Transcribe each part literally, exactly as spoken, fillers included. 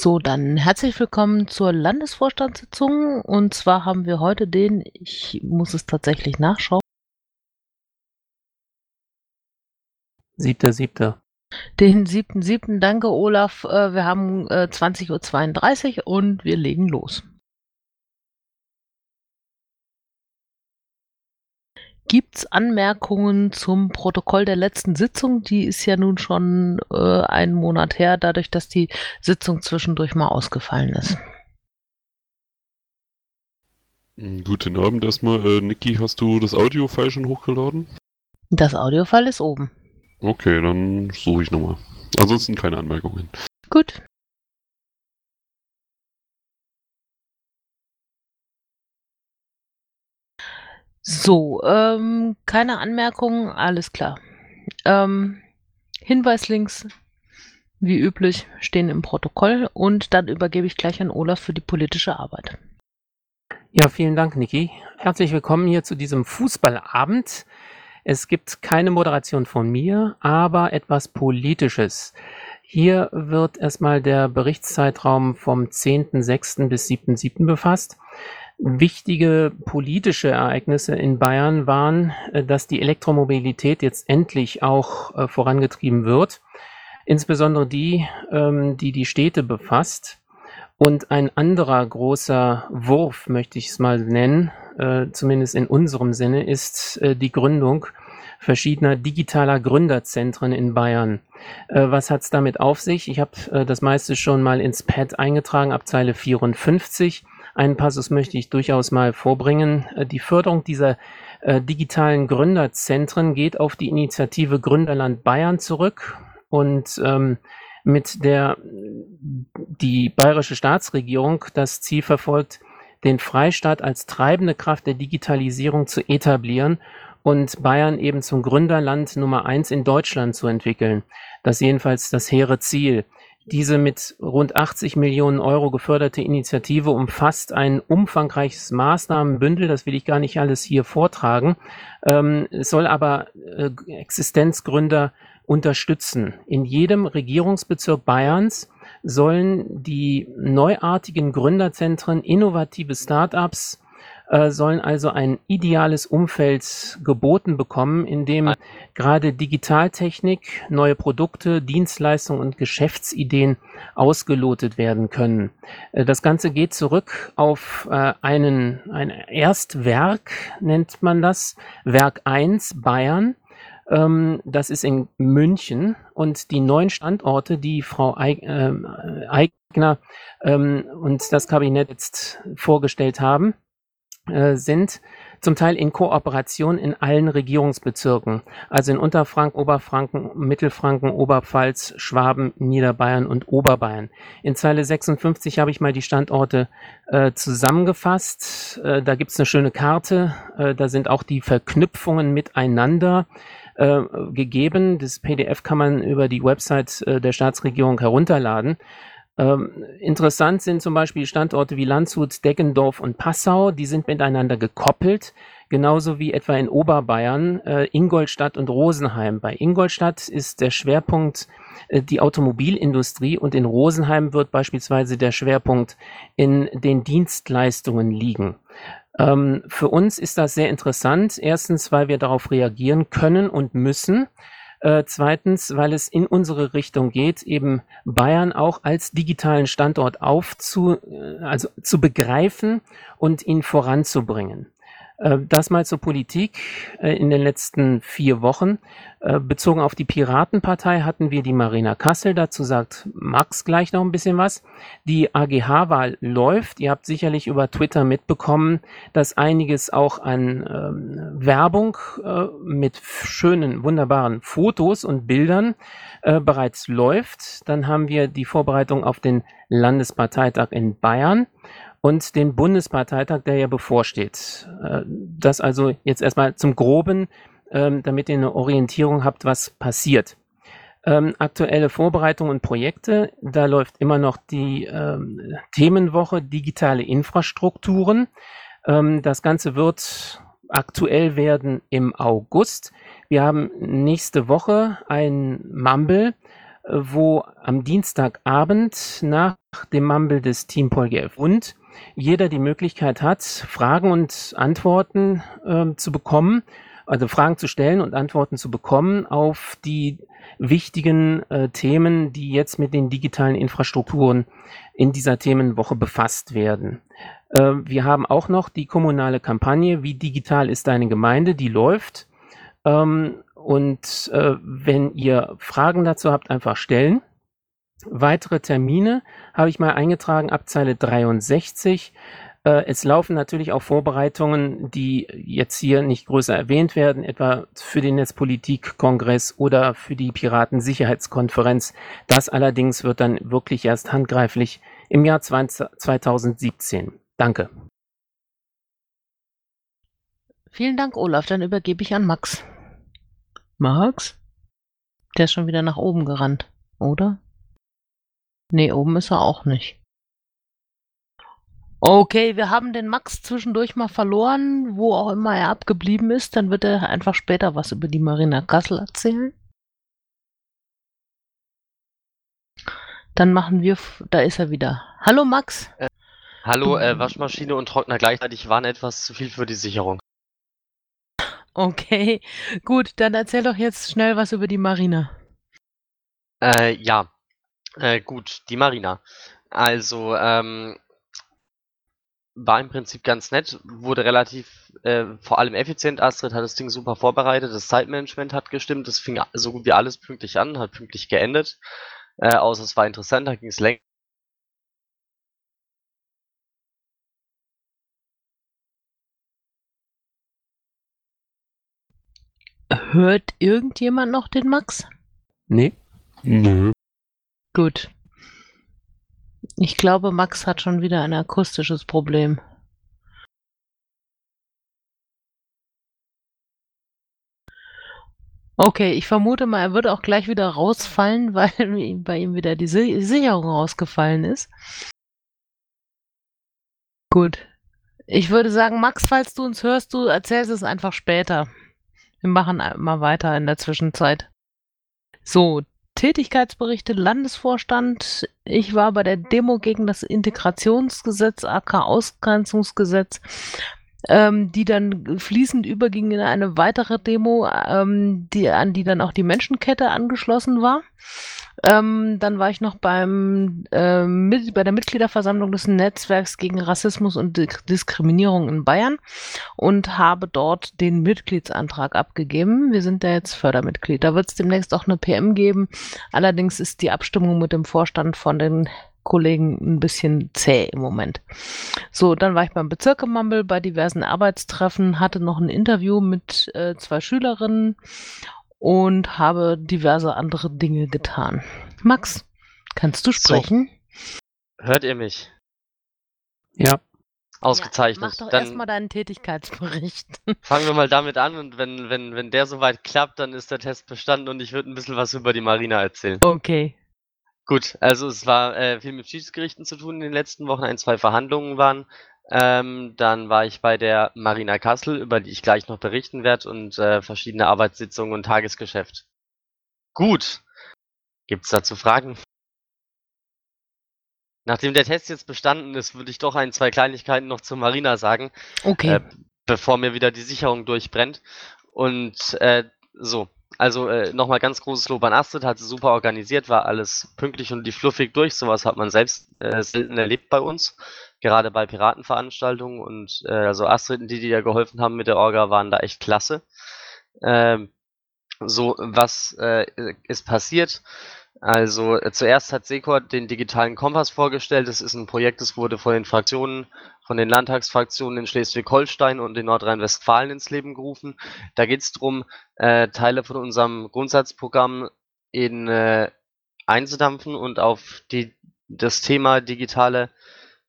So, dann herzlich willkommen zur Landesvorstandssitzung, und zwar haben wir heute den, ich muss es tatsächlich nachschauen, siebter siebter Den siebten siebten Danke, Olaf. Wir haben zwanzig Uhr zweiunddreißig und wir legen los. Gibt's Anmerkungen zum Protokoll der letzten Sitzung? Die ist ja nun schon äh, einen Monat her, dadurch, dass die Sitzung zwischendurch mal ausgefallen ist. Guten Abend erstmal. Äh, Niki, hast du das Audio-File schon hochgeladen? Das Audio-File ist oben. Okay, dann suche ich nochmal. Ansonsten keine Anmerkungen. Gut. So, ähm, keine Anmerkungen, alles klar. Ähm, Hinweislinks, wie üblich, stehen im Protokoll, und dann übergebe ich gleich an Olaf für die politische Arbeit. Ja, vielen Dank, Niki. Herzlich willkommen hier zu diesem Fußballabend. Es gibt keine Moderation von mir, aber etwas Politisches. Hier wird erstmal der Berichtszeitraum vom zehnten sechsten bis siebten siebten befasst. Wichtige politische Ereignisse in Bayern waren, dass die Elektromobilität jetzt endlich auch vorangetrieben wird, insbesondere die, die die Städte befasst. Und ein anderer großer Wurf, möchte ich es mal nennen, zumindest in unserem Sinne, ist die Gründung verschiedener digitaler Gründerzentren in Bayern. Äh, was hat's damit auf sich? Ich habe äh, das meiste schon mal ins Pad eingetragen, ab Zeile vierundfünfzig. Einen Passus möchte ich durchaus mal vorbringen. Äh, die Förderung dieser äh, digitalen Gründerzentren geht auf die Initiative Gründerland Bayern zurück, und ähm, mit der die bayerische Staatsregierung das Ziel verfolgt, den Freistaat als treibende Kraft der Digitalisierung zu etablieren und Bayern eben zum Gründerland Nummer eins in Deutschland zu entwickeln. Das ist jedenfalls das hehre Ziel. Diese mit rund achtzig Millionen Euro geförderte Initiative umfasst ein umfangreiches Maßnahmenbündel, das will ich gar nicht alles hier vortragen, ähm, es soll aber äh, Existenzgründer unterstützen. In jedem Regierungsbezirk Bayerns sollen die neuartigen Gründerzentren innovative Start-ups sollen also ein ideales Umfeld geboten bekommen, in dem gerade Digitaltechnik, neue Produkte, Dienstleistungen und Geschäftsideen ausgelotet werden können. Das Ganze geht zurück auf einen, ein Erstwerk, nennt man das, Werk eins Bayern. Das ist in München, und die neuen Standorte, die Frau Aigner und das Kabinett jetzt vorgestellt haben, sind zum Teil in Kooperation in allen Regierungsbezirken, also in Unterfranken, Oberfranken, Mittelfranken, Oberpfalz, Schwaben, Niederbayern und Oberbayern. In Zeile sechsundfünfzig habe ich mal die Standorte äh, zusammengefasst. Äh, da gibt es eine schöne Karte, äh, da sind auch die Verknüpfungen miteinander äh, gegeben. Das P D F kann man über die Website äh, der Staatsregierung herunterladen. Ähm, interessant sind zum Beispiel Standorte wie Landshut, Deggendorf und Passau, die sind miteinander gekoppelt, genauso wie etwa in Oberbayern, äh, Ingolstadt und Rosenheim. Bei Ingolstadt ist der Schwerpunkt äh, die Automobilindustrie, und in Rosenheim wird beispielsweise der Schwerpunkt in den Dienstleistungen liegen. Ähm, für uns ist das sehr interessant, erstens, weil wir darauf reagieren können und müssen. Äh, zweitens, weil es in unsere Richtung geht, eben Bayern auch als digitalen Standort aufzu, also zu begreifen und ihn voranzubringen. Äh, das mal zur Politik äh, in den letzten vier Wochen. Äh, bezogen auf die Piratenpartei hatten wir die Marina Kassel, dazu sagt Max gleich noch ein bisschen was. Die A G H-Wahl läuft. Ihr habt sicherlich über Twitter mitbekommen, dass einiges auch an ähm, Werbung äh, mit schönen, wunderbaren Fotos und Bildern äh, bereits läuft. Dann haben wir die Vorbereitung auf den Landesparteitag in Bayern und den Bundesparteitag, der ja bevorsteht. Äh, das also jetzt erstmal zum Groben, damit ihr eine Orientierung habt, was passiert. Ähm, aktuelle Vorbereitungen und Projekte, da läuft immer noch die ähm, Themenwoche digitale Infrastrukturen. Ähm, das Ganze wird aktuell werden im August. Wir haben nächste Woche ein Mumble wo am Dienstagabend nach dem Mumble des Team PolGF und jeder die Möglichkeit hat, Fragen und Antworten äh, zu bekommen, also Fragen zu stellen und Antworten zu bekommen auf die wichtigen äh, Themen, die jetzt mit den digitalen Infrastrukturen in dieser Themenwoche befasst werden. Äh, wir haben auch noch die kommunale Kampagne "Wie digital ist deine Gemeinde?", die läuft. Ähm, und äh, wenn ihr Fragen dazu habt, einfach stellen. Weitere Termine habe ich mal eingetragen ab Zeile dreiundsechzig. Es laufen natürlich auch Vorbereitungen, die jetzt hier nicht größer erwähnt werden, etwa für den Netzpolitikkongress oder für die Piraten-Sicherheitskonferenz. Das allerdings wird dann wirklich erst handgreiflich im Jahr zwanzig siebzehn. Danke. Vielen Dank, Olaf. Dann übergebe ich an Max. Max? Der ist schon wieder nach oben gerannt, oder? Nee, oben ist er auch nicht. Okay, wir haben den Max zwischendurch mal verloren, wo auch immer er abgeblieben ist. Dann wird er einfach später was über die Marina Kassel erzählen. Dann machen wir, da ist er wieder. Hallo Max. Äh, hallo, äh, Waschmaschine und Trockner gleichzeitig waren etwas zu viel für die Sicherung. Okay, gut, dann erzähl doch jetzt schnell was über die Marina. Äh, ja. Äh, gut, die Marina. Also, ähm, war im Prinzip ganz nett, wurde relativ, äh, vor allem effizient. Astrid hat das Ding super vorbereitet, das Zeitmanagement hat gestimmt, das fing so gut wie alles pünktlich an, hat pünktlich geendet. Äh, außer es war interessant, da ging es länger. Hört irgendjemand noch den Max? Nee. Nö. Nee. Gut. Ich glaube, Max hat schon wieder ein akustisches Problem. Okay, ich vermute mal, er wird auch gleich wieder rausfallen, weil bei ihm wieder die Sicherung rausgefallen ist. Gut. Ich würde sagen, Max, falls du uns hörst, du erzählst es einfach später. Wir machen mal weiter in der Zwischenzeit. So, Tätigkeitsberichte, Landesvorstand. Ich war bei der Demo gegen das Integrationsgesetz, A K Ausgrenzungsgesetz, ähm, die dann fließend überging in eine weitere Demo, ähm, die, an die dann auch die Menschenkette angeschlossen war. Ähm, dann war ich noch beim, äh, mit, bei der Mitgliederversammlung des Netzwerks gegen Rassismus und Di- Diskriminierung in Bayern und habe dort den Mitgliedsantrag abgegeben. Wir sind da jetzt Fördermitglied. Da wird es demnächst auch eine P M geben. Allerdings ist die Abstimmung mit dem Vorstand von den Kollegen ein bisschen zäh im Moment. So, dann war ich beim Bezirke-Mumble bei diversen Arbeitstreffen, hatte noch ein Interview mit äh, zwei Schülerinnen und habe diverse andere Dinge getan. Max, kannst du sprechen? So. Hört ihr mich? Ja. Ausgezeichnet. Ja, mach doch erstmal deinen Tätigkeitsbericht. Fangen wir mal damit an und wenn, wenn, wenn der soweit klappt, dann ist der Test bestanden und ich würde ein bisschen was über die Marina erzählen. Okay. Gut, also es war äh, viel mit Schiedsgerichten zu tun in den letzten Wochen, ein, zwei Verhandlungen waren. Ähm, dann war ich bei der Marina Kassel, über die ich gleich noch berichten werde, und äh, verschiedene Arbeitssitzungen und Tagesgeschäft. Gut. Gibt's dazu Fragen? Nachdem der Test jetzt bestanden ist, würde ich doch ein, zwei Kleinigkeiten noch zur Marina sagen. Okay. Äh, bevor mir wieder die Sicherung durchbrennt. Und äh, so. Also äh, nochmal ganz großes Lob an Astrid, hat sie super organisiert, war alles pünktlich und die fluffig durch. Sowas hat man selbst äh, selten erlebt bei uns, gerade bei Piratenveranstaltungen. Und äh, also Astrid und die, die da geholfen haben mit der Orga, waren da echt klasse. Ähm, so, was äh, ist passiert? Also äh, zuerst hat Sekor den digitalen Kompass vorgestellt. Das ist ein Projekt, das wurde von den Fraktionen, von den Landtagsfraktionen in Schleswig-Holstein und in Nordrhein-Westfalen ins Leben gerufen. Da geht es darum, äh, Teile von unserem Grundsatzprogramm in äh, einzudampfen und auf die, das Thema digitale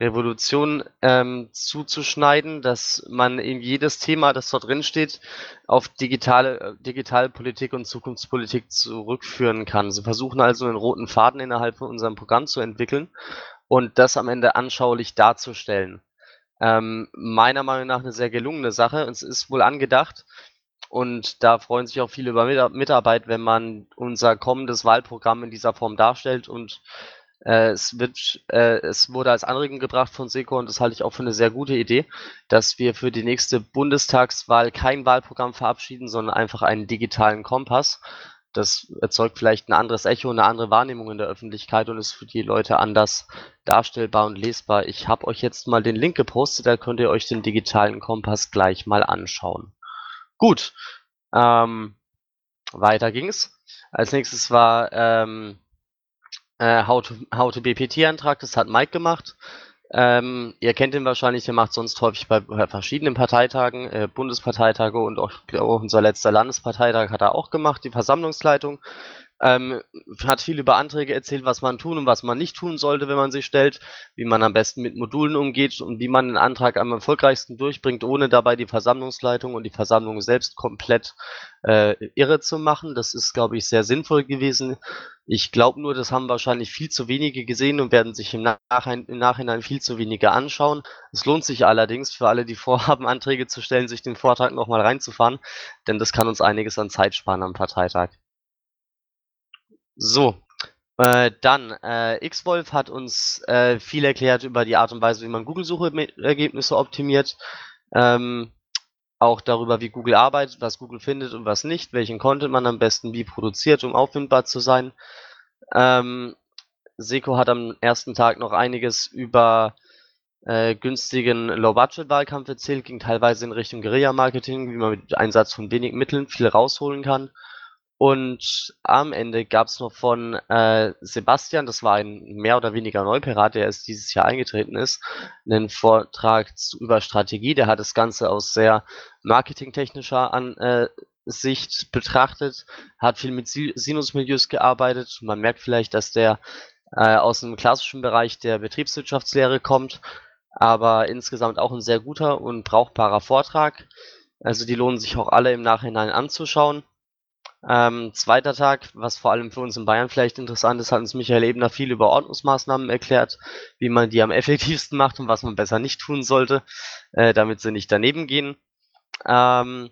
Revolution ähm, zuzuschneiden, dass man in jedes Thema, das dort drin steht, auf digitale, digitale Politik und Zukunftspolitik zurückführen kann. Sie versuchen also einen roten Faden innerhalb von unserem Programm zu entwickeln und das am Ende anschaulich darzustellen. Ähm, meiner Meinung nach eine sehr gelungene Sache. Es ist wohl angedacht, Und da freuen sich auch viele über Mitarbeit, wenn man unser kommendes Wahlprogramm in dieser Form darstellt. Und äh, es, wird, äh, es wurde als Anregung gebracht von Sekor, und das halte ich auch für eine sehr gute Idee, dass wir für die nächste Bundestagswahl kein Wahlprogramm verabschieden, sondern einfach einen digitalen Kompass. Das erzeugt vielleicht ein anderes Echo und eine andere Wahrnehmung in der Öffentlichkeit und ist für die Leute anders darstellbar und lesbar. Ich habe euch jetzt mal den Link gepostet, da könnt ihr euch den digitalen Kompass gleich mal anschauen. Gut, ähm, weiter ging's. Als nächstes war ähm, äh, How to, How to B P T-Antrag, das hat Mike gemacht. Ähm, ihr kennt ihn wahrscheinlich, der macht sonst häufig bei verschiedenen Parteitagen, äh, Bundesparteitage und auch, auch unser letzter Landesparteitag hat er auch gemacht, die Versammlungsleitung. Ähm, hat viel über Anträge erzählt, was man tun und was man nicht tun sollte, wenn man sie stellt, wie man am besten mit Modulen umgeht und wie man einen Antrag am erfolgreichsten durchbringt, ohne dabei die Versammlungsleitung und die Versammlung selbst komplett äh, irre zu machen. Das ist, glaube ich, sehr sinnvoll gewesen. Ich glaube nur, das haben wahrscheinlich viel zu wenige gesehen und werden sich im Nachhinein, im Nachhinein viel zu wenige anschauen. Es lohnt sich allerdings für alle, die vorhaben, Anträge zu stellen, sich den Vortrag nochmal reinzufahren, denn das kann uns einiges an Zeit sparen am Parteitag. So, äh, dann, äh, Xwolf hat uns äh, viel erklärt über die Art und Weise, wie man Google-Suchergebnisse optimiert, ähm, auch darüber, wie Google arbeitet, was Google findet und was nicht, welchen Content man am besten wie produziert, um auffindbar zu sein. Ähm, Seko hat am ersten Tag noch einiges über äh, günstigen Low-Budget-Wahlkampf erzählt, ging teilweise in Richtung Guerilla-Marketing, wie man mit Einsatz von wenigen Mitteln viel rausholen kann. Und am Ende gab es noch von äh, Sebastian, das war ein mehr oder weniger Neupirat, der erst dieses Jahr eingetreten ist, einen Vortrag zu, über Strategie. Der hat das Ganze aus sehr marketingtechnischer an, äh, Sicht betrachtet, hat viel mit Sinusmilieus gearbeitet. Man merkt vielleicht, dass der äh, aus einem klassischen Bereich der Betriebswirtschaftslehre kommt, aber insgesamt auch ein sehr guter und brauchbarer Vortrag. Also die lohnen sich auch alle im Nachhinein anzuschauen. Ähm, zweiter Tag, was vor allem für uns in Bayern vielleicht interessant ist, hat uns Michael Ebner viel über Ordnungsmaßnahmen erklärt, wie man die am effektivsten macht und was man besser nicht tun sollte, äh, damit sie nicht daneben gehen. Ähm,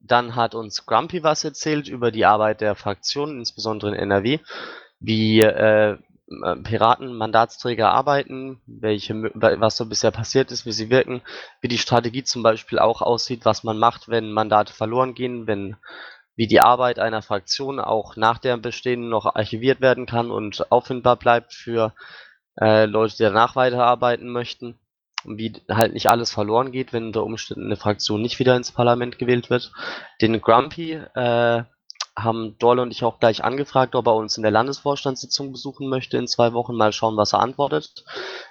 dann hat uns Grumpy was erzählt über die Arbeit der Fraktionen, insbesondere in N R W, wie äh, Piraten, Mandatsträger arbeiten, welche, was so bisher passiert ist, wie sie wirken, wie die Strategie zum Beispiel auch aussieht, was man macht, wenn Mandate verloren gehen, wenn wie die Arbeit einer Fraktion auch nach deren Bestehen noch archiviert werden kann und auffindbar bleibt für äh, Leute, die danach weiterarbeiten möchten. Und wie halt nicht alles verloren geht, wenn unter Umständen eine Fraktion nicht wieder ins Parlament gewählt wird. Den Grumpy äh, haben Dorle und ich auch gleich angefragt, ob er uns in der Landesvorstandssitzung besuchen möchte in zwei Wochen. Mal schauen, was er antwortet.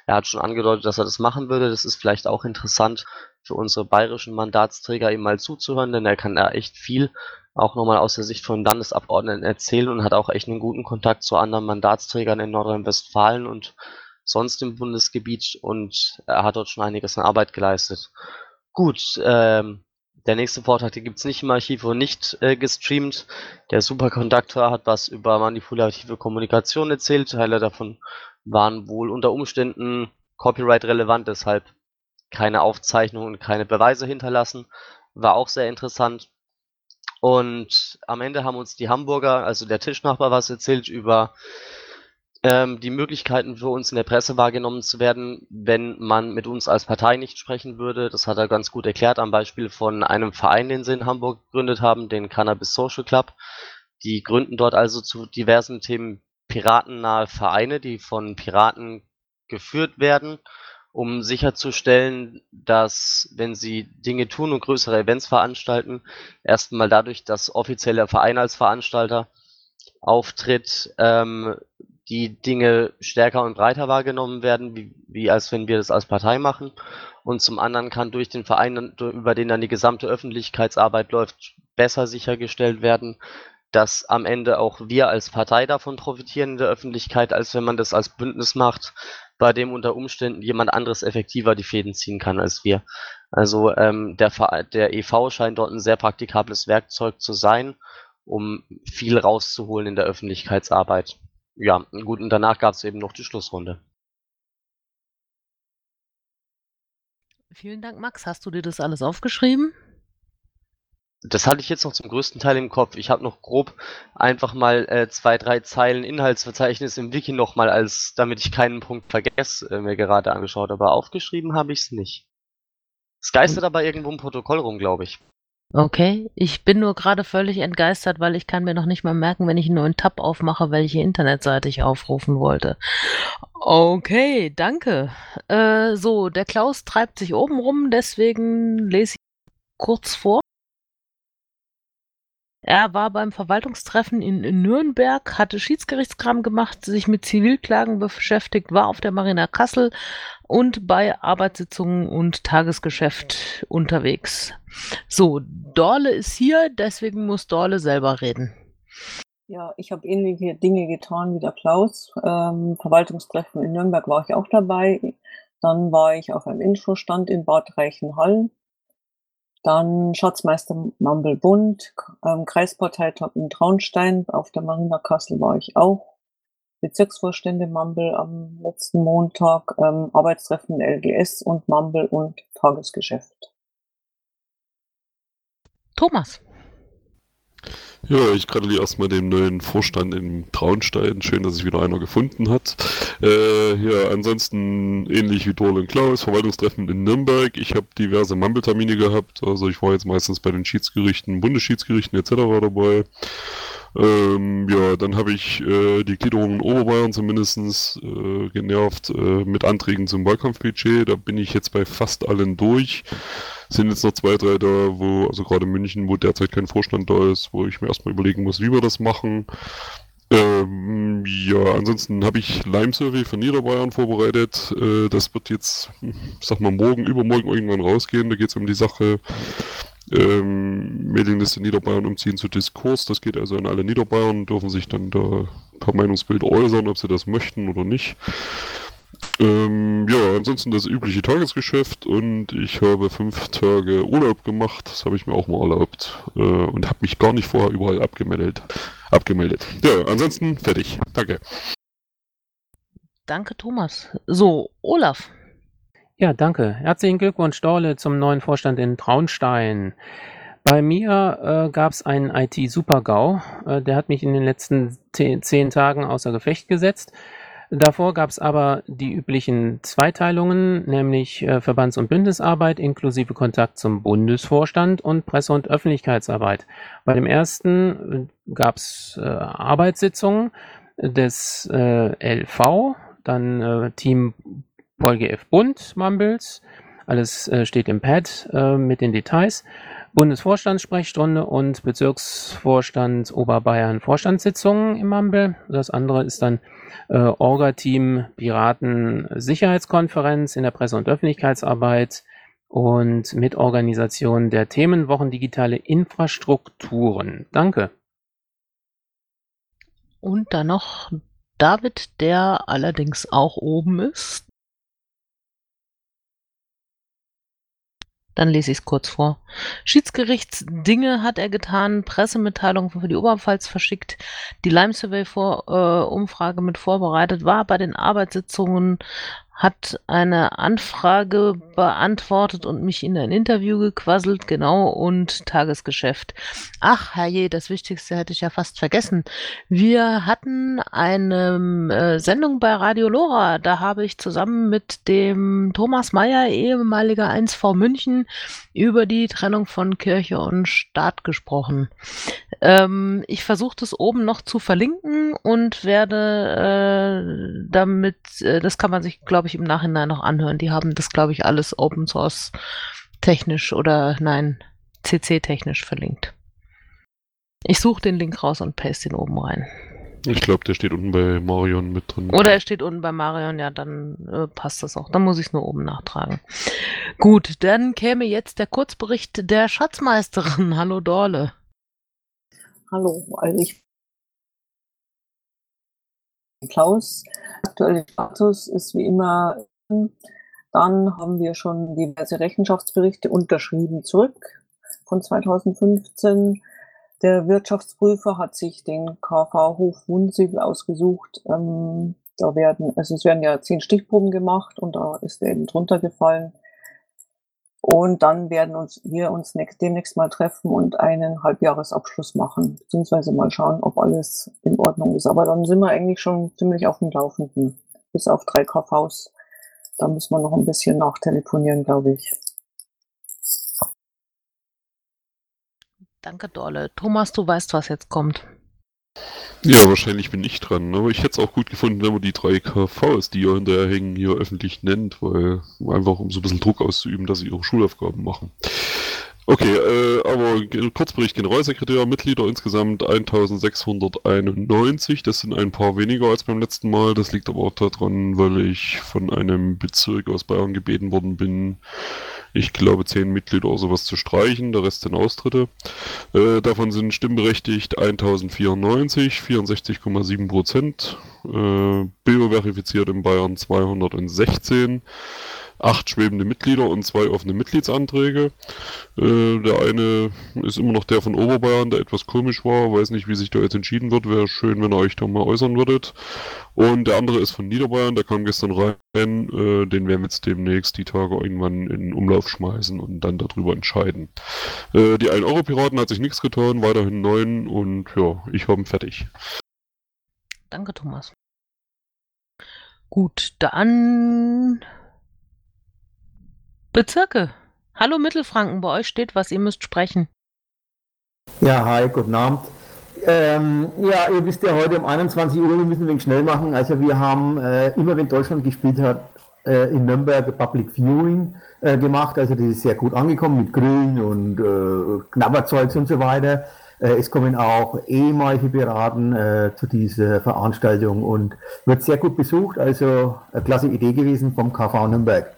Er hat schon angedeutet, dass er das machen würde. Das ist vielleicht auch interessant für unsere bayerischen Mandatsträger, ihm mal zuzuhören, denn er kann da echt viel auch nochmal aus der Sicht von Landesabgeordneten erzählen und hat auch echt einen guten Kontakt zu anderen Mandatsträgern in Nordrhein-Westfalen und sonst im Bundesgebiet, und er hat dort schon einiges an Arbeit geleistet. Gut, ähm, der nächste Vortrag, den gibt es nicht im Archiv und nicht äh, gestreamt. Der Superkonduktor hat was über manipulative Kommunikation erzählt. Teile davon waren wohl unter Umständen copyright-relevant, deshalb keine Aufzeichnung und keine Beweise hinterlassen. War auch sehr interessant. Und am Ende haben uns die Hamburger, also der Tischnachbar, was erzählt über ähm, die Möglichkeiten für uns in der Presse wahrgenommen zu werden, wenn man mit uns als Partei nicht sprechen würde. Das hat er ganz gut erklärt am Beispiel von einem Verein, den sie in Hamburg gegründet haben, den Cannabis Social Club. Die gründen dort also zu diversen Themen piratennahe Vereine, die von Piraten geführt werden, um sicherzustellen, dass, wenn sie Dinge tun und größere Events veranstalten, erstmal dadurch, dass offizieller Verein als Veranstalter auftritt, ähm, die Dinge stärker und breiter wahrgenommen werden, wie, wie als wenn wir das als Partei machen. Und zum anderen kann durch den Verein, über den dann die gesamte Öffentlichkeitsarbeit läuft, besser sichergestellt werden, dass am Ende auch wir als Partei davon profitieren in der Öffentlichkeit, als wenn man das als Bündnis macht, bei dem unter Umständen jemand anderes effektiver die Fäden ziehen kann als wir. Also ähm, der, der E V scheint dort ein sehr praktikables Werkzeug zu sein, um viel rauszuholen in der Öffentlichkeitsarbeit. Ja, gut, und danach gab es eben noch die Schlussrunde. Vielen Dank, Max. Hast du dir das alles aufgeschrieben? Das hatte ich jetzt noch zum größten Teil im Kopf. Ich habe noch grob einfach mal äh, zwei, drei Zeilen Inhaltsverzeichnis im Wiki nochmal, als, damit ich keinen Punkt vergesse, äh, mir gerade angeschaut. Aber aufgeschrieben habe ich es nicht. Es geistert aber irgendwo im Protokoll rum, glaube ich. Okay, ich bin nur gerade völlig entgeistert, weil ich kann mir noch nicht mal merken, wenn ich einen neuen Tab aufmache, welche Internetseite ich aufrufen wollte. Okay, danke. Äh, so, der Klaus treibt sich oben rum, deswegen lese ich kurz vor. Er war beim Verwaltungstreffen in, in Nürnberg, hatte Schiedsgerichtskram gemacht, sich mit Zivilklagen beschäftigt, war auf der Marina Kassel und bei Arbeitssitzungen und Tagesgeschäft unterwegs. So, Dorle ist hier, deswegen muss Dorle selber reden. Ja, ich habe ähnliche Dinge getan wie der Klaus. Ähm, Verwaltungstreffen in Nürnberg war ich auch dabei. Dann war ich auf einem Infostand in Bad Reichenhall. Dann Schatzmeister Mambelbund, ähm, Kreisparteitag in Traunstein, auf der Marina Kassel war ich auch, Bezirksvorstände Mambel am letzten Montag, ähm, Arbeitstreffen L G S und Mambel und Tagesgeschäft. Thomas. Ja, ich gratuliere erstmal dem neuen Vorstand in Traunstein. Schön, dass sich wieder einer gefunden hat. Äh, ja, ansonsten ähnlich wie Dorle und Klaus, Verwaltungstreffen in Nürnberg. Ich habe diverse Mambeltermine gehabt. Also ich war jetzt meistens bei den Schiedsgerichten, Bundesschiedsgerichten et cetera dabei. Ähm, ja, dann habe ich äh, die Gliederung in Oberbayern zumindest äh, genervt äh, mit Anträgen zum Wahlkampfbudget. Da bin ich jetzt bei fast allen durch. Sind jetzt noch zwei, drei da, wo, also gerade in München, wo derzeit kein Vorstand da ist, wo ich mir erstmal überlegen muss, wie wir das machen. Ähm, ja, ansonsten habe ich Lime-Survey für Niederbayern vorbereitet. Äh, das wird jetzt, sag mal, morgen, übermorgen irgendwann rausgehen. Da geht es um die Sache. Ähm, Mailingliste Niederbayern umziehen zu Diskurs, das geht also an alle Niederbayern, dürfen sich dann da per Meinungsbild äußern, ob sie das möchten oder nicht. Ähm, ja, ansonsten das übliche Tagesgeschäft und ich habe fünf Tage Urlaub gemacht, das habe ich mir auch mal erlaubt äh, und habe mich gar nicht vorher überall abgemeldet. abgemeldet. Ja, ansonsten fertig. Danke. Danke, Thomas. So, Olaf. Ja, danke. Herzlichen Glückwunsch, Dorle, zum neuen Vorstand in Traunstein. Bei mir äh, gab es einen I T-Super-GAU. Äh, der hat mich in den letzten te- zehn Tagen außer Gefecht gesetzt. Davor gab es aber die üblichen Zweiteilungen, nämlich äh, Verbands- und Bündnisarbeit inklusive Kontakt zum Bundesvorstand und Presse- und Öffentlichkeitsarbeit. Bei dem ersten äh, gab es äh, Arbeitssitzungen des äh, L V, dann äh, Team PolGF Bund, Mumbles, alles äh, steht im Pad äh, mit den Details, Bundesvorstandssprechstunde und Bezirksvorstand Oberbayern Vorstandssitzungen im Mumble. Das andere ist dann äh, Orga-Team Piraten-Sicherheitskonferenz in der Presse- und Öffentlichkeitsarbeit und Mitorganisation der Themenwochen digitale Infrastrukturen. Danke. Und dann noch David, der allerdings auch oben ist. Dann lese ich es kurz vor. Schiedsgerichtsdinge hat er getan, Pressemitteilungen für die Oberpfalz verschickt, die Lime-Survey-Umfrage äh, mit vorbereitet, war bei den Arbeitssitzungen, hat eine Anfrage beantwortet und mich in ein Interview gequasselt, genau, und Tagesgeschäft. Ach, herrje, das Wichtigste hätte ich ja fast vergessen. Wir hatten eine äh, Sendung bei Radio Lora, da habe ich zusammen mit dem Thomas Meyer, ehemaliger eins V München, über die Trennung von Kirche und Staat gesprochen. Ähm, ich versuche das oben noch zu verlinken und werde äh, damit, äh, das kann man sich, glaube ich, ich im Nachhinein noch anhören. Die haben das, glaube ich, alles Open Source technisch oder nein, C C technisch verlinkt. Ich suche den Link raus und paste den oben rein. Ich glaube, der steht unten bei Marion mit drin. Oder er steht unten bei Marion, ja, dann äh, passt das auch. Dann muss ich es nur oben nachtragen. Gut, dann käme jetzt der Kurzbericht der Schatzmeisterin. Hallo Dorle. Hallo, also ich Klaus. Aktueller Status ist wie immer, dann haben wir schon diverse Rechenschaftsberichte unterschrieben zurück von zweitausendfünfzehn. Der Wirtschaftsprüfer hat sich den K V-Hof Wunsiedel ausgesucht. Ähm, da werden, also es werden ja zehn Stichproben gemacht und da ist er eben drunter gefallen. Und dann werden uns wir uns demnächst mal treffen und einen Halbjahresabschluss machen, beziehungsweise mal schauen, ob alles in Ordnung ist. Aber dann sind wir eigentlich schon ziemlich auf dem Laufenden, bis auf drei K Vs. Da müssen wir noch ein bisschen nachtelefonieren, glaube ich. Danke, Dorle. Thomas, du weißt, was jetzt kommt. Ja, wahrscheinlich bin ich dran, aber ich hätte es auch gut gefunden, wenn man die drei K Vs, die hier hinterherhängen, hier öffentlich nennt, weil einfach um so ein bisschen Druck auszuüben, dass sie ihre Schulaufgaben machen. Okay, äh, aber Kurzbericht, Generalsekretär, Mitglieder insgesamt eintausendsechshunderteinundneunzig, das sind ein paar weniger als beim letzten Mal, das liegt aber auch daran, weil ich von einem Bezirk aus Bayern gebeten worden bin, ich glaube zehn Mitglieder oder sowas zu streichen, der Rest sind Austritte. Äh, davon sind stimmberechtigt eintausendvierundneunzig, vierundsechzig Komma sieben Prozent, äh, B O-verifiziert in Bayern zweihundertsechzehn, acht schwebende Mitglieder und zwei offene Mitgliedsanträge. Äh, der eine ist immer noch der von Oberbayern, der etwas komisch war. Weiß nicht, wie sich da jetzt entschieden wird. Wäre schön, wenn ihr euch da mal äußern würdet. Und der andere ist von Niederbayern, der kam gestern rein. Äh, den werden wir jetzt demnächst die Tage irgendwann in Umlauf schmeißen und dann darüber entscheiden. Äh, die ein-Euro-Piraten hat sich nichts getan, weiterhin neun und ja, ich habe ihn fertig. Danke, Thomas. Gut, dann... Bezirke. Hallo Mittelfranken, bei euch steht was, ihr müsst sprechen. Ja, hi, guten Abend. Ähm, ja, ihr wisst ja, heute um einundzwanzig Uhr, wir müssen ein wenig schnell machen. Also wir haben äh, immer, wenn Deutschland gespielt hat, äh, in Nürnberg Public Viewing äh, gemacht. Also das ist sehr gut angekommen mit Grillen und äh, Knabberzeugs und so weiter. Äh, es kommen auch ehemalige Piraten äh, zu dieser Veranstaltung und wird sehr gut besucht. Also eine klasse Idee gewesen vom K V Nürnberg.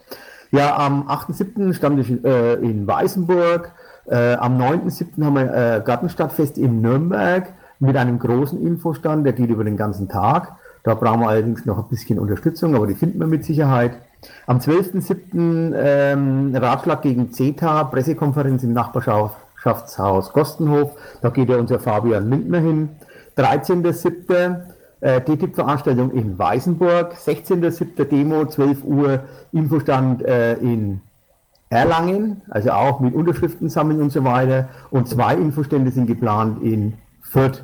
Ja, am achten siebten stand ich äh, in Weißenburg, äh, am neunten siebten haben wir äh, Gartenstadtfest in Nürnberg mit einem großen Infostand, der geht über den ganzen Tag. Da brauchen wir allerdings noch ein bisschen Unterstützung, aber die finden wir mit Sicherheit. Am zwölften siebten ähm, Ratschlag gegen C E T A, Pressekonferenz im Nachbarschaftshaus Gostenhof, da geht ja unser Fabian Lindner hin. dreizehnten siebten T T I P-Veranstaltung in Weißenburg, sechzehnten siebten Demo, zwölf Uhr, Infostand äh, in Erlangen, also auch mit Unterschriften sammeln und so weiter. Und zwei Infostände sind geplant in Fürth.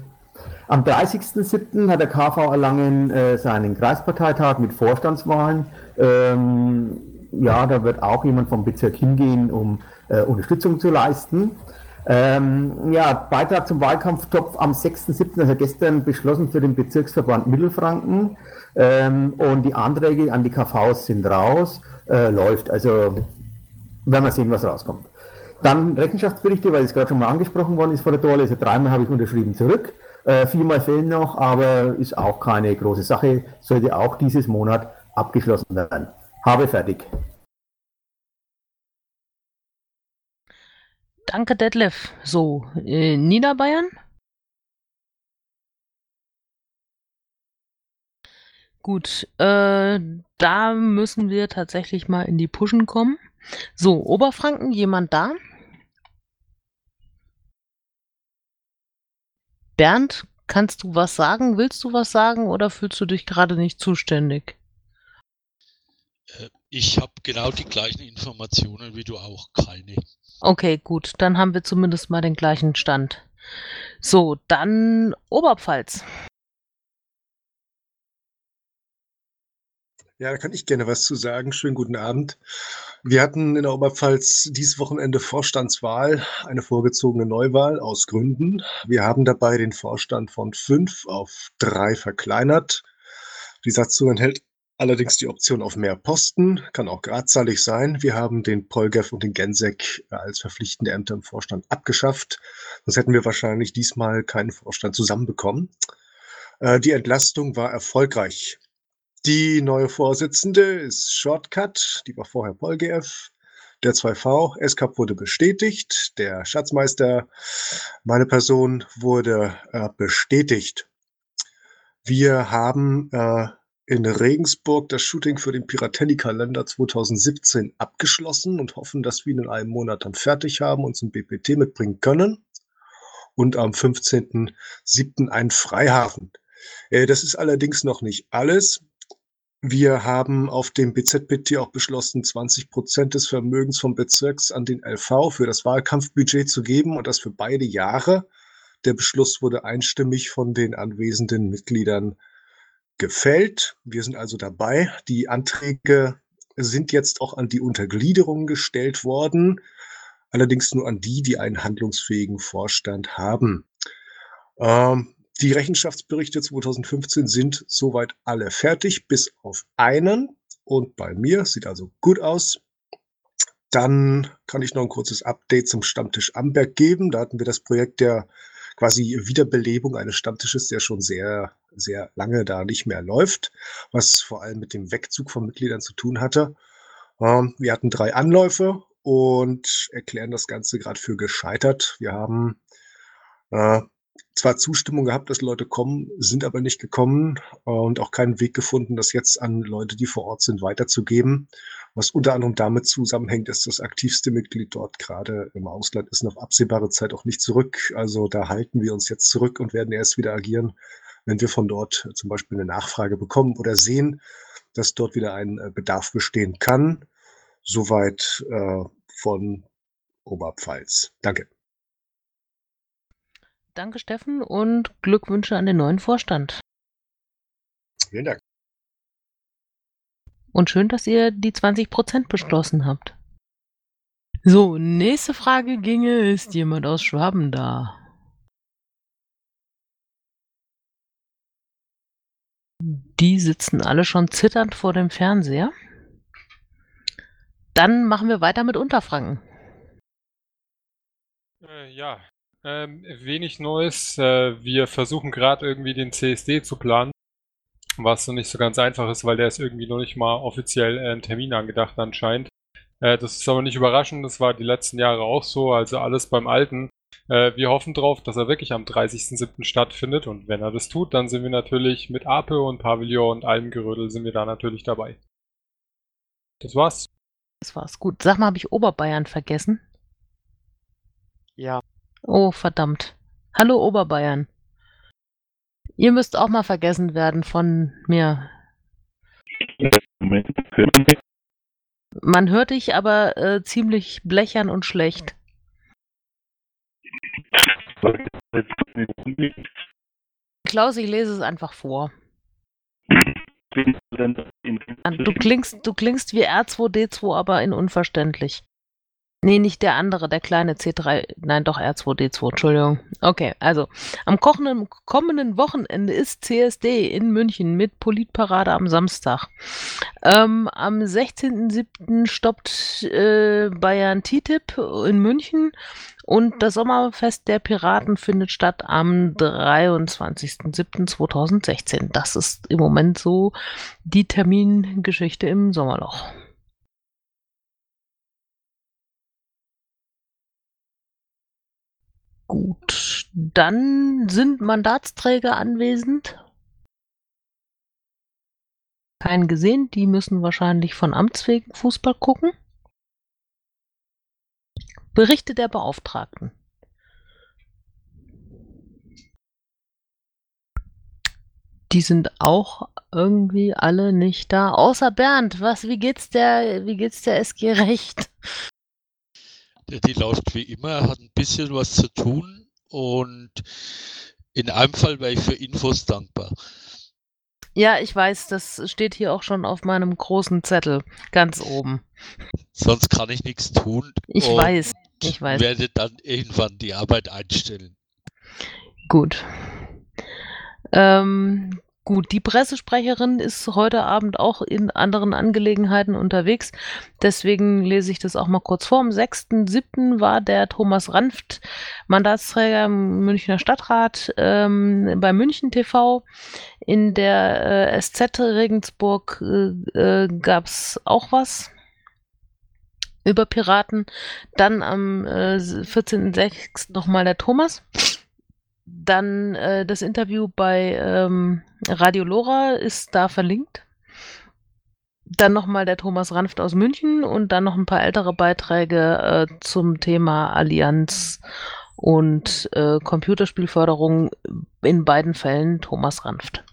Am dreißigsten siebten hat der K V Erlangen äh, seinen Kreisparteitag mit Vorstandswahlen. Ähm, ja, da wird auch jemand vom Bezirk hingehen, um äh, Unterstützung zu leisten. Ähm, ja, Beitrag zum Wahlkampftopf am sechsten siebten, also gestern beschlossen für den Bezirksverband Mittelfranken, ähm, und die Anträge an die K Vs sind raus, äh, läuft, also werden wir sehen, was rauskommt. Dann Rechenschaftsberichte, weil es gerade schon mal angesprochen worden ist von der Dorle, also dreimal habe ich unterschrieben zurück, äh, viermal fehlen noch, aber ist auch keine große Sache, sollte auch dieses Monat abgeschlossen werden. Habe fertig. Danke, Detlef. So, äh, Niederbayern? Gut, äh, da müssen wir tatsächlich mal in die Pushen kommen. So, Oberfranken, jemand da? Bernd, kannst du was sagen? Willst du was sagen oder fühlst du dich gerade nicht zuständig? Ich habe genau die gleichen Informationen wie du auch, keine. Okay, gut, dann haben wir zumindest mal den gleichen Stand. So, dann Oberpfalz. Ja, da kann ich gerne was zu sagen. Schönen guten Abend. Wir hatten in der Oberpfalz dieses Wochenende Vorstandswahl, eine vorgezogene Neuwahl aus Gründen. Wir haben dabei den Vorstand von fünf auf drei verkleinert. Die Satzung enthält allerdings die Option auf mehr Posten, kann auch gradzahlig sein. Wir haben den Polgev und den Gensek als verpflichtende Ämter im Vorstand abgeschafft. Sonst hätten wir wahrscheinlich diesmal keinen Vorstand zusammenbekommen. Äh, die Entlastung war erfolgreich. Die neue Vorsitzende ist Shortcut, die war vorher Polgev. Der zwei V, S K A P wurde bestätigt. Der Schatzmeister, meine Person, wurde äh, bestätigt. Wir haben... Äh, in Regensburg das Shooting für den Piratelli-Kalender zweitausendsiebzehn abgeschlossen und hoffen, dass wir ihn in einem Monat dann fertig haben und uns ein B P T mitbringen können. Und am fünfzehnten siebten ein Freihafen. Das ist allerdings noch nicht alles. Wir haben auf dem B Z B T auch beschlossen, zwanzig Prozent des Vermögens vom Bezirks an den L V für das Wahlkampfbudget zu geben und das für beide Jahre. Der Beschluss wurde einstimmig von den anwesenden Mitgliedern gefällt. Wir sind also dabei. Die Anträge sind jetzt auch an die Untergliederung gestellt worden, allerdings nur an die, die einen handlungsfähigen Vorstand haben. Ähm, Die Rechenschaftsberichte zwanzig fünfzehn sind soweit alle fertig, bis auf einen. Und bei mir sieht also gut aus. Dann kann ich noch ein kurzes Update zum Stammtisch Amberg geben. Da hatten wir das Projekt der quasi Wiederbelebung eines Stammtisches, der schon sehr, sehr lange da nicht mehr läuft, was vor allem mit dem Wegzug von Mitgliedern zu tun hatte. Wir hatten drei Anläufe und erklären das Ganze gerade für gescheitert. Wir haben äh, zwar Zustimmung gehabt, dass Leute kommen, sind aber nicht gekommen und auch keinen Weg gefunden, das jetzt an Leute, die vor Ort sind, weiterzugeben. Was unter anderem damit zusammenhängt, ist, dass das aktivste Mitglied dort gerade im Ausland ist und auf absehbare Zeit auch nicht zurück. Also da halten wir uns jetzt zurück und werden erst wieder agieren, wenn wir von dort zum Beispiel eine Nachfrage bekommen oder sehen, dass dort wieder ein Bedarf bestehen kann. Soweit äh, von Oberpfalz. Danke. Danke, Steffen, und Glückwünsche an den neuen Vorstand. Vielen Dank. Und schön, dass ihr die zwanzig Prozent beschlossen habt. So, nächste Frage ginge, ist jemand aus Schwaben da? Die sitzen alle schon zitternd vor dem Fernseher. Dann machen wir weiter mit Unterfranken. Äh, ja. Ähm, wenig Neues. Äh, wir versuchen gerade irgendwie den C S D zu planen, was so nicht so ganz einfach ist, weil der ist irgendwie noch nicht mal offiziell äh, einen Termin angedacht anscheinend. Äh, das ist aber nicht überraschend, das war die letzten Jahre auch so, also alles beim Alten. Äh, wir hoffen drauf, dass er wirklich am dreißigsten siebten stattfindet, und wenn er das tut, dann sind wir natürlich mit Ape und Pavillon und allem Gerödel sind wir da natürlich dabei. Das war's. Das war's, gut. Sag mal, habe ich Oberbayern vergessen? Ja. Oh, verdammt. Hallo Oberbayern. Ihr müsst auch mal vergessen werden von mir. Man hört dich aber äh, ziemlich blechern und schlecht. Klaus, ich lese es einfach vor. Du klingst, du klingst wie R zwei D zwei, aber in unverständlich. Nee, nicht der andere, der kleine C drei, nein doch R zwei D zwei, Entschuldigung. Okay, also am kochenden, kommenden Wochenende ist C S D in München mit Politparade am Samstag. Ähm, am sechzehnten siebten stoppt äh, Bayern T T I P in München und das Sommerfest der Piraten findet statt am dreiundzwanzigsten siebten zweitausendsechzehn. Das ist im Moment so die Termingeschichte im Sommerloch. Gut, dann sind Mandatsträger anwesend. Keinen gesehen, die müssen wahrscheinlich von Amts wegen Fußball gucken. Berichte der Beauftragten. Die sind auch irgendwie alle nicht da, außer Bernd. Was, wie geht's der, wie geht's der S G Recht? Die läuft wie immer, hat ein bisschen was zu tun und in einem Fall wäre ich für Infos dankbar. Ja, ich weiß, das steht hier auch schon auf meinem großen Zettel, ganz oben. Sonst kann ich nichts tun. Ich weiß, ich weiß. Ich werde dann irgendwann die Arbeit einstellen. Gut. Ähm... Gut, die Pressesprecherin ist heute Abend auch in anderen Angelegenheiten unterwegs. Deswegen lese ich das auch mal kurz vor. Am sechsten siebten war der Thomas Ranft, Mandatsträger im Münchner Stadtrat, ähm, bei München T V. In der äh, S Z Regensburg äh, äh, gab es auch was über Piraten. Dann am äh, vierzehnten sechsten nochmal der Thomas. Dann äh, das Interview bei ähm, Radio Lora ist da verlinkt. Dann nochmal der Thomas Ranft aus München und dann noch ein paar ältere Beiträge äh, zum Thema Allianz und äh, Computerspielförderung. In beiden Fällen Thomas Ranft.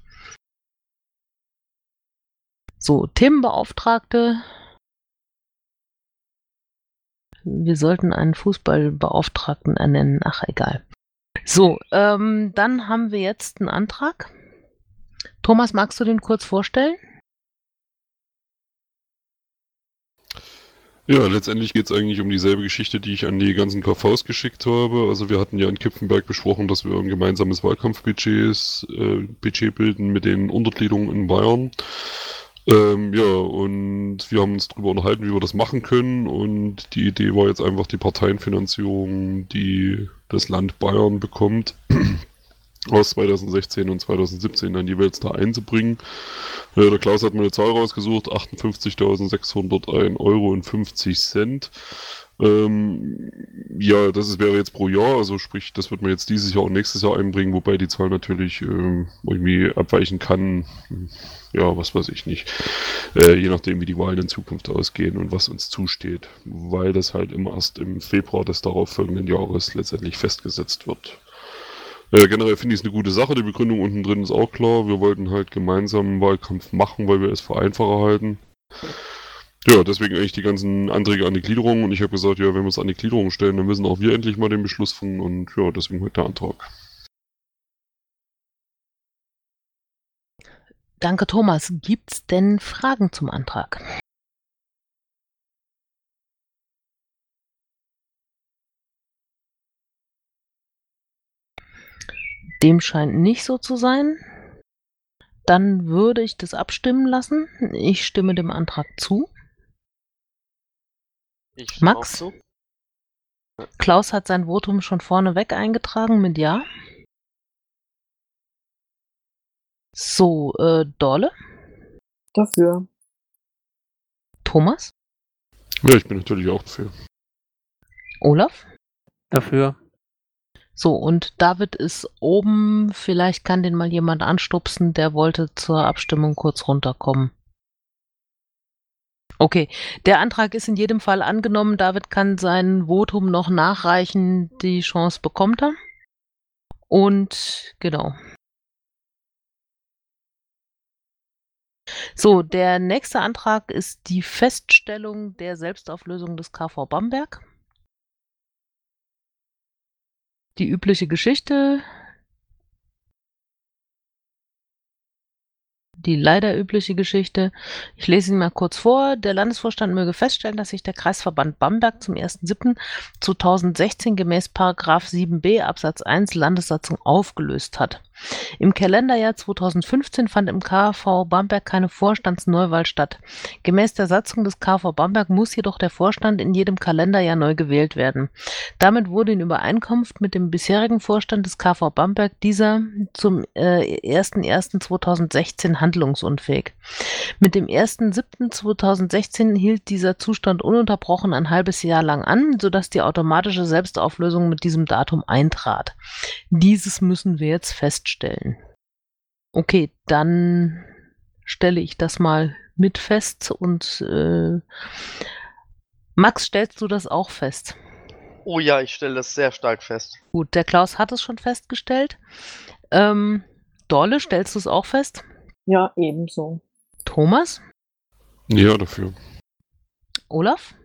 So, Themenbeauftragte. Wir sollten einen Fußballbeauftragten ernennen. Ach, egal. So, ähm, dann haben wir jetzt einen Antrag. Thomas, magst du den kurz vorstellen? Ja, letztendlich geht es eigentlich um dieselbe Geschichte, die ich an die ganzen K Vs geschickt habe. Also wir hatten ja in Kipfenberg besprochen, dass wir ein gemeinsames Wahlkampfbudget äh, Budget bilden mit den Untergliederungen in Bayern. Ähm, ja, und wir haben uns darüber unterhalten, wie wir das machen können. Und die Idee war jetzt einfach die Parteienfinanzierung, die das Land Bayern bekommt, aus zweitausendsechzehn und zweitausendsiebzehn dann jeweils da einzubringen. Äh, der Klaus hat mir eine Zahl rausgesucht, achtundfünfzigtausendsechshundertein Euro und fünfzig Cent. Ähm, ja, das ist, wäre jetzt pro Jahr, also sprich, das wird man jetzt dieses Jahr und nächstes Jahr einbringen, wobei die Zahl natürlich ähm, irgendwie abweichen kann, ja, was weiß ich nicht, äh, je nachdem, wie die Wahlen in Zukunft ausgehen und was uns zusteht, weil das halt immer erst im Februar des darauffolgenden Jahres letztendlich festgesetzt wird. Äh, generell finde ich es eine gute Sache, die Begründung unten drin ist auch klar, wir wollten halt gemeinsam einen Wahlkampf machen, weil wir es für einfacher halten. Ja, deswegen eigentlich die ganzen Anträge an die Gliederung und ich habe gesagt, ja, wenn wir es an die Gliederung stellen, dann wissen auch wir endlich mal den Beschluss von und ja, deswegen heute der Antrag. Danke, Thomas. Gibt's denn Fragen zum Antrag? Dem scheint nicht so zu sein. Dann würde ich das abstimmen lassen. Ich stimme dem Antrag zu. Ich Max? Auch so. Klaus hat sein Votum schon vorneweg eingetragen mit Ja. So, äh, Dorle? Dafür. Thomas? Ja, ich bin natürlich auch dafür. Olaf? Dafür. So, und David ist oben. Vielleicht kann den mal jemand anstupsen, der wollte zur Abstimmung kurz runterkommen. Okay, der Antrag ist in jedem Fall angenommen. David kann sein Votum noch nachreichen. Die Chance bekommt er. Und genau. So, der nächste Antrag ist die Feststellung der Selbstauflösung des K V Bamberg. Die übliche Geschichte. Die leider übliche Geschichte. Ich lese ihn mal kurz vor. Der Landesvorstand möge feststellen, dass sich der Kreisverband Bamberg zum ersten siebten zweitausendsechzehn gemäß Paragraph sieben b Absatz eins Landessatzung aufgelöst hat. Im Kalenderjahr zweitausendfünfzehn fand im K V Bamberg keine Vorstandsneuwahl statt. Gemäß der Satzung des K V Bamberg muss jedoch der Vorstand in jedem Kalenderjahr neu gewählt werden. Damit wurde in Übereinkunft mit dem bisherigen Vorstand des K V Bamberg dieser zum äh, ersten ersten zweitausendsechzehn handlungsunfähig. Mit dem ersten siebten zweitausendsechzehn hielt dieser Zustand ununterbrochen ein halbes Jahr lang an, sodass die automatische Selbstauflösung mit diesem Datum eintrat. Dieses müssen wir jetzt feststellen. Stellen. Okay, dann stelle ich das mal mit fest und äh, Max, stellst du das auch fest? Oh ja, ich stelle das sehr stark fest. Gut, der Klaus hat es schon festgestellt. Ähm, Dorle, stellst du es auch fest? Ja, ebenso. Thomas? Ja, dafür. Olaf?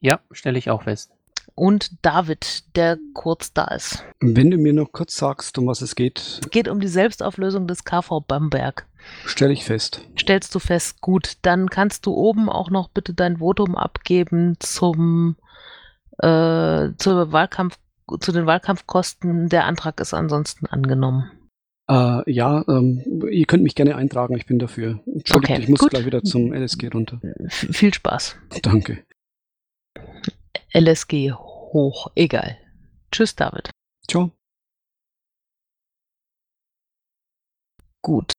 Ja, stelle ich auch fest. Und David, der kurz da ist. Wenn du mir noch kurz sagst, um was es geht. Es geht um die Selbstauflösung des K V Bamberg. Stelle ich fest. Stellst du fest, gut. Dann kannst du oben auch noch bitte dein Votum abgeben zum, äh, zur Wahlkampf, zu den Wahlkampfkosten. Der Antrag ist ansonsten angenommen. Uh, ja, um, ihr könnt mich gerne eintragen, ich bin dafür. Entschuldigt, okay, ich muss gut. Gleich wieder zum L S G runter. F- viel Spaß. Danke. L S G hoch, egal. Tschüss, David. Ciao. Gut.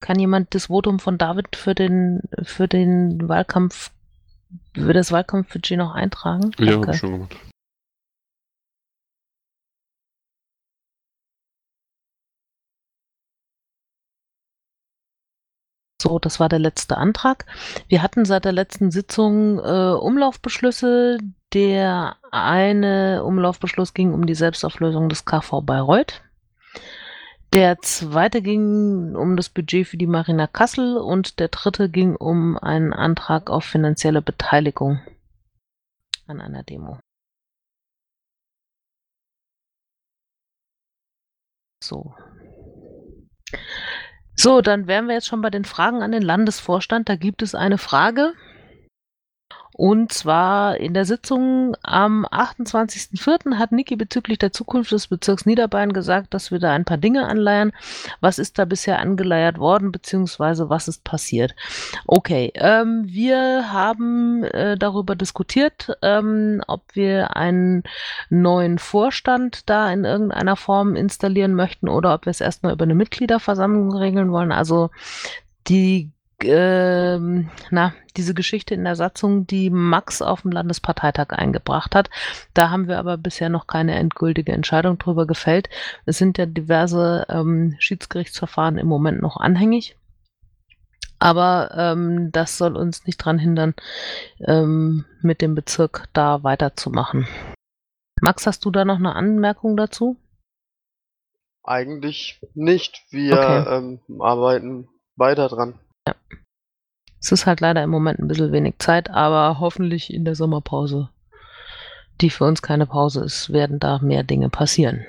Kann jemand das Votum von David für den für den Wahlkampf für das Wahlkampfbudget noch eintragen? Ja, habe ich schon gemacht. So, das war der letzte Antrag. Wir hatten seit der letzten Sitzung äh, Umlaufbeschlüsse. Der eine Umlaufbeschluss ging um die Selbstauflösung des K V Bayreuth. Der zweite ging um das Budget für die Marina Kassel und der dritte ging um einen Antrag auf finanzielle Beteiligung an einer Demo. So. So, dann wären wir jetzt schon bei den Fragen an den Landesvorstand. Da gibt es eine Frage. Und zwar in der Sitzung am achtundzwanzigsten vierten hat Niki bezüglich der Zukunft des Bezirks Niederbayern gesagt, dass wir da ein paar Dinge anleiern. Was ist da bisher angeleiert worden, beziehungsweise was ist passiert? Okay, ähm, wir haben äh, darüber diskutiert, ähm, ob wir einen neuen Vorstand da in irgendeiner Form installieren möchten oder ob wir es erstmal über eine Mitgliederversammlung regeln wollen. Also die Ähm, na, diese Geschichte in der Satzung, die Max auf dem Landesparteitag eingebracht hat. Da haben wir aber bisher noch keine endgültige Entscheidung drüber gefällt. Es sind ja diverse ähm, Schiedsgerichtsverfahren im Moment noch anhängig. Aber ähm, das soll uns nicht daran hindern, ähm, mit dem Bezirk da weiterzumachen. Max, hast du da noch eine Anmerkung dazu? Eigentlich nicht. Wir okay. ähm, arbeiten weiter dran. Ja. Es ist halt leider im Moment ein bisschen wenig Zeit, aber hoffentlich in der Sommerpause, die für uns keine Pause ist, werden da mehr Dinge passieren.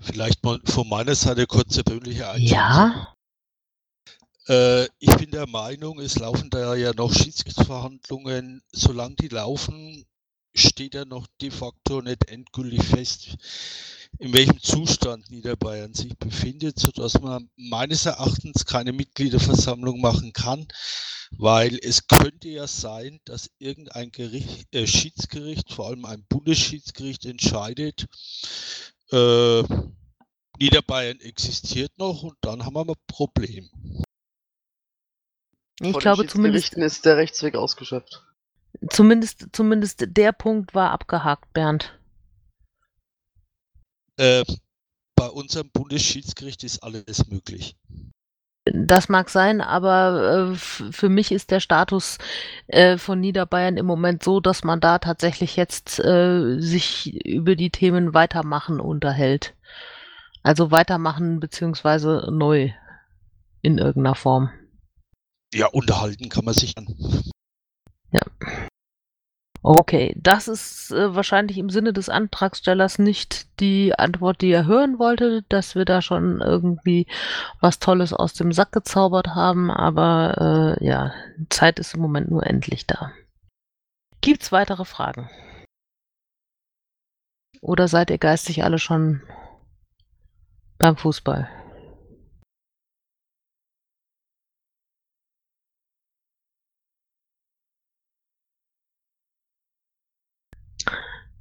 Vielleicht mal von meiner Seite kurz eine persönliche Einschätzung. Ja? Äh, ich bin der Meinung, es laufen da ja noch Schiedsgerichtsverhandlungen. Solange die laufen, steht ja noch de facto nicht endgültig fest, in welchem Zustand Niederbayern sich befindet, sodass man meines Erachtens keine Mitgliederversammlung machen kann, weil es könnte ja sein, dass irgendein Gericht, äh, Schiedsgericht, vor allem ein Bundesschiedsgericht, entscheidet, äh, Niederbayern existiert noch und dann haben wir ein Problem. Ich Von glaube, den Schiedsgerichten zumindest ist der Rechtsweg ausgeschöpft. Zumindest, zumindest der Punkt war abgehakt, Bernd. Äh, bei unserem Bundesschiedsgericht ist alles möglich. Das mag sein, aber äh, f- für mich ist der Status äh, von Niederbayern im Moment so, dass man da tatsächlich jetzt äh, sich über die Themen Weitermachen unterhält. Also Weitermachen beziehungsweise neu in irgendeiner Form. Ja, unterhalten kann man sich an. Ja. Okay, das ist äh, wahrscheinlich im Sinne des Antragstellers nicht die Antwort, die er hören wollte, dass wir da schon irgendwie was Tolles aus dem Sack gezaubert haben, aber äh, ja, Zeit ist im Moment nur endlich da. Gibt's weitere Fragen? Oder seid ihr geistig alle schon beim Fußball?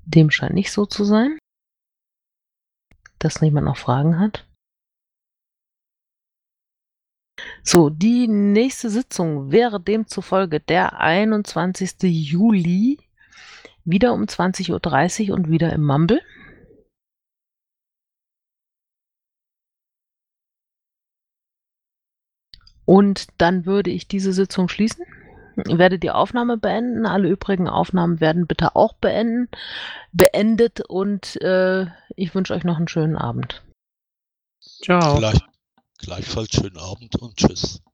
Dem scheint nicht so zu sein, dass niemand noch Fragen hat. So, die nächste Sitzung wäre demzufolge der einundzwanzigsten Juli, wieder um zwanzig Uhr dreißig und wieder im Mumble. Und dann würde ich diese Sitzung schließen. Ich werde die Aufnahme beenden. Alle übrigen Aufnahmen werden bitte auch beenden, beendet und äh, ich wünsche euch noch einen schönen Abend. Ciao. Gleich, gleichfalls schönen Abend und tschüss.